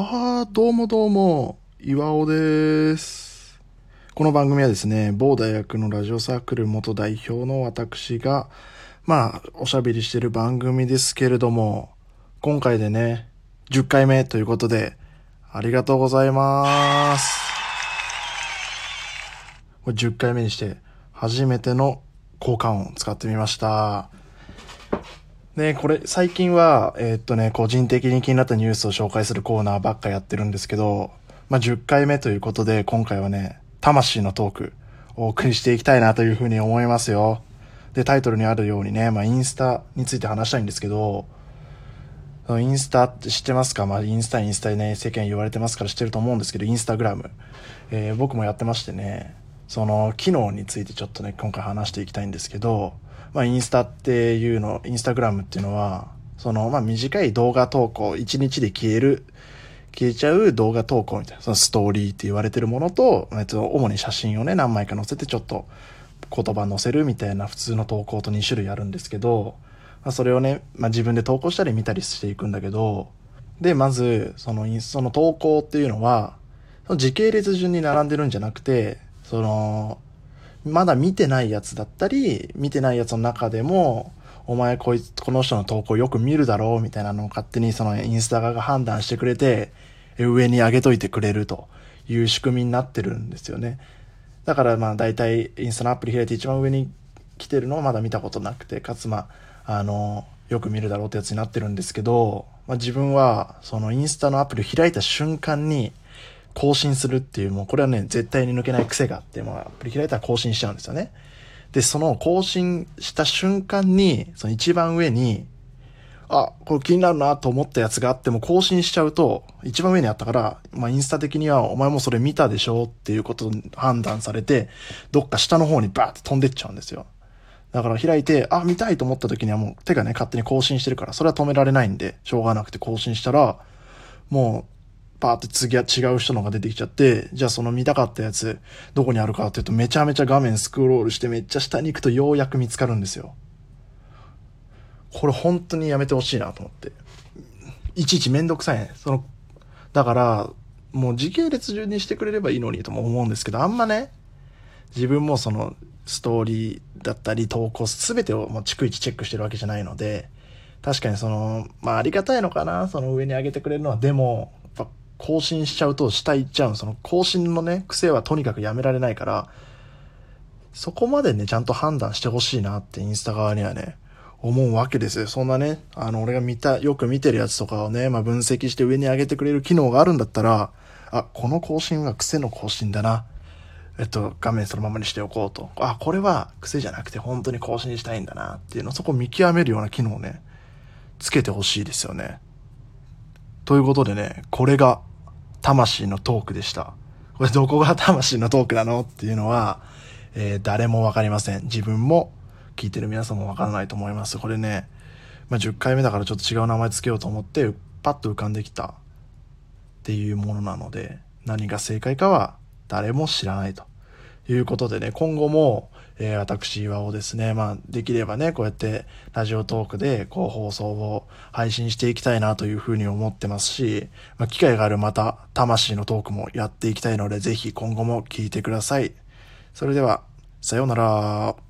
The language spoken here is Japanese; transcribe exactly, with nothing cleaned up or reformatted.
あー、どうもどうも、岩尾です。この番組はですね、某大学のラジオサークル元代表の私が、まあ、おしゃべりしてる番組ですけれども、今回でね、じゅっかいめということで、ありがとうございます。これじゅっかいめにして、初めての効果音を使ってみました。ね、これ最近は、えーっとね、個人的に気になったニュースを紹介するコーナーばっかやってるんですけど、まあ、じゅっかいめということで、今回はね、魂のトークをお送りしていきたいなというふうに思いますよ。で、タイトルにあるようにね、まあ、インスタについて話したいんですけど、インスタって知ってますか？まあ、インスタインスタでね、世間言われてますから知ってると思うんですけど、インスタグラム、えー、僕もやってましてね、その機能についてちょっとね、今回話していきたいんですけど、まあ、インスタっていうの、インスタグラムっていうのは、その、まあ、短い動画投稿、一日で消える、消えちゃう動画投稿みたいな、そのストーリーって言われてるものと、えっと、主に写真をね、何枚か載せてちょっと言葉載せるみたいな普通の投稿とに種類あるんですけど、まあ、それをね、まあ、自分で投稿したり見たりしていくんだけど、で、まず、そのインス、その投稿っていうのは、その時系列順に並んでるんじゃなくて、その、まだ見てないやつだったり、見てないやつの中でも、お前こいつ、この人の投稿よく見るだろうみたいなのを勝手にそのインスタ側が判断してくれて、上に上げといてくれるという仕組みになってるんですよね。だからまあ大体インスタのアプリ開いて一番上に来てるのはまだ見たことなくて、かつまあ、あの、よく見るだろうってやつになってるんですけど、まあ、自分はそのインスタのアプリ開いた瞬間に、更新するっていう、もうこれはね、絶対に抜けない癖があって、まあ、アプリ開いたら更新しちゃうんですよね。で、その更新した瞬間に、その一番上に、あ、これ気になるなと思ったやつがあっても更新しちゃうと、一番上にあったから、まあ、インスタ的には、お前もそれ見たでしょっていうことを判断されて、どっか下の方にバーって飛んでっちゃうんですよ。だから開いて、あ、見たいと思った時にはもう手がね、勝手に更新してるから、それは止められないんで、しょうがなくて更新したら、もう、パーって次は違う人のが出てきちゃって、じゃあその見たかったやつ、どこにあるかっていうとめちゃめちゃ画面スクロールしてめっちゃ下に行くとようやく見つかるんですよ。これ本当にやめてほしいなと思って。いちいちめんどくさいね。その、だから、もう時系列順にしてくれればいいのにとも思うんですけど、あんまね、自分もそのストーリーだったり投稿すべてをもう逐一チェックしてるわけじゃないので、確かにその、まあありがたいのかな、その上に上げてくれるのは、でも、更新しちゃうと下行っちゃう。その更新のね、癖はとにかくやめられないから、そこまでね、ちゃんと判断してほしいなってインスタ側にはね、思うわけですよ。そんなね、あの、俺が見た、よく見てるやつとかをね、まあ分析して上に上げてくれる機能があるんだったら、あ、この更新は癖の更新だな。えっと、画面そのままにしておこうと。あ、これは癖じゃなくて本当に更新したいんだなっていうのをそこを見極めるような機能をね、つけてほしいですよね。ということでね、これが、魂のトークでした。これどこが魂のトークなのっていうのは、えー、誰もわかりません。自分も聞いてる皆さんもわからないと思います。これね、まあ、じゅっかいめだからちょっと違う名前つけようと思って、パッと浮かんできたっていうものなので、何が正解かは誰も知らないということでね、今後も、えー、私岩尾ですね、まあ、できればね、こうやってラジオトークでこう放送を配信していきたいなというふうに思ってますし、まあ、機会があるまた魂のトークもやっていきたいので、ぜひ今後も聞いてください。それでは、さようなら。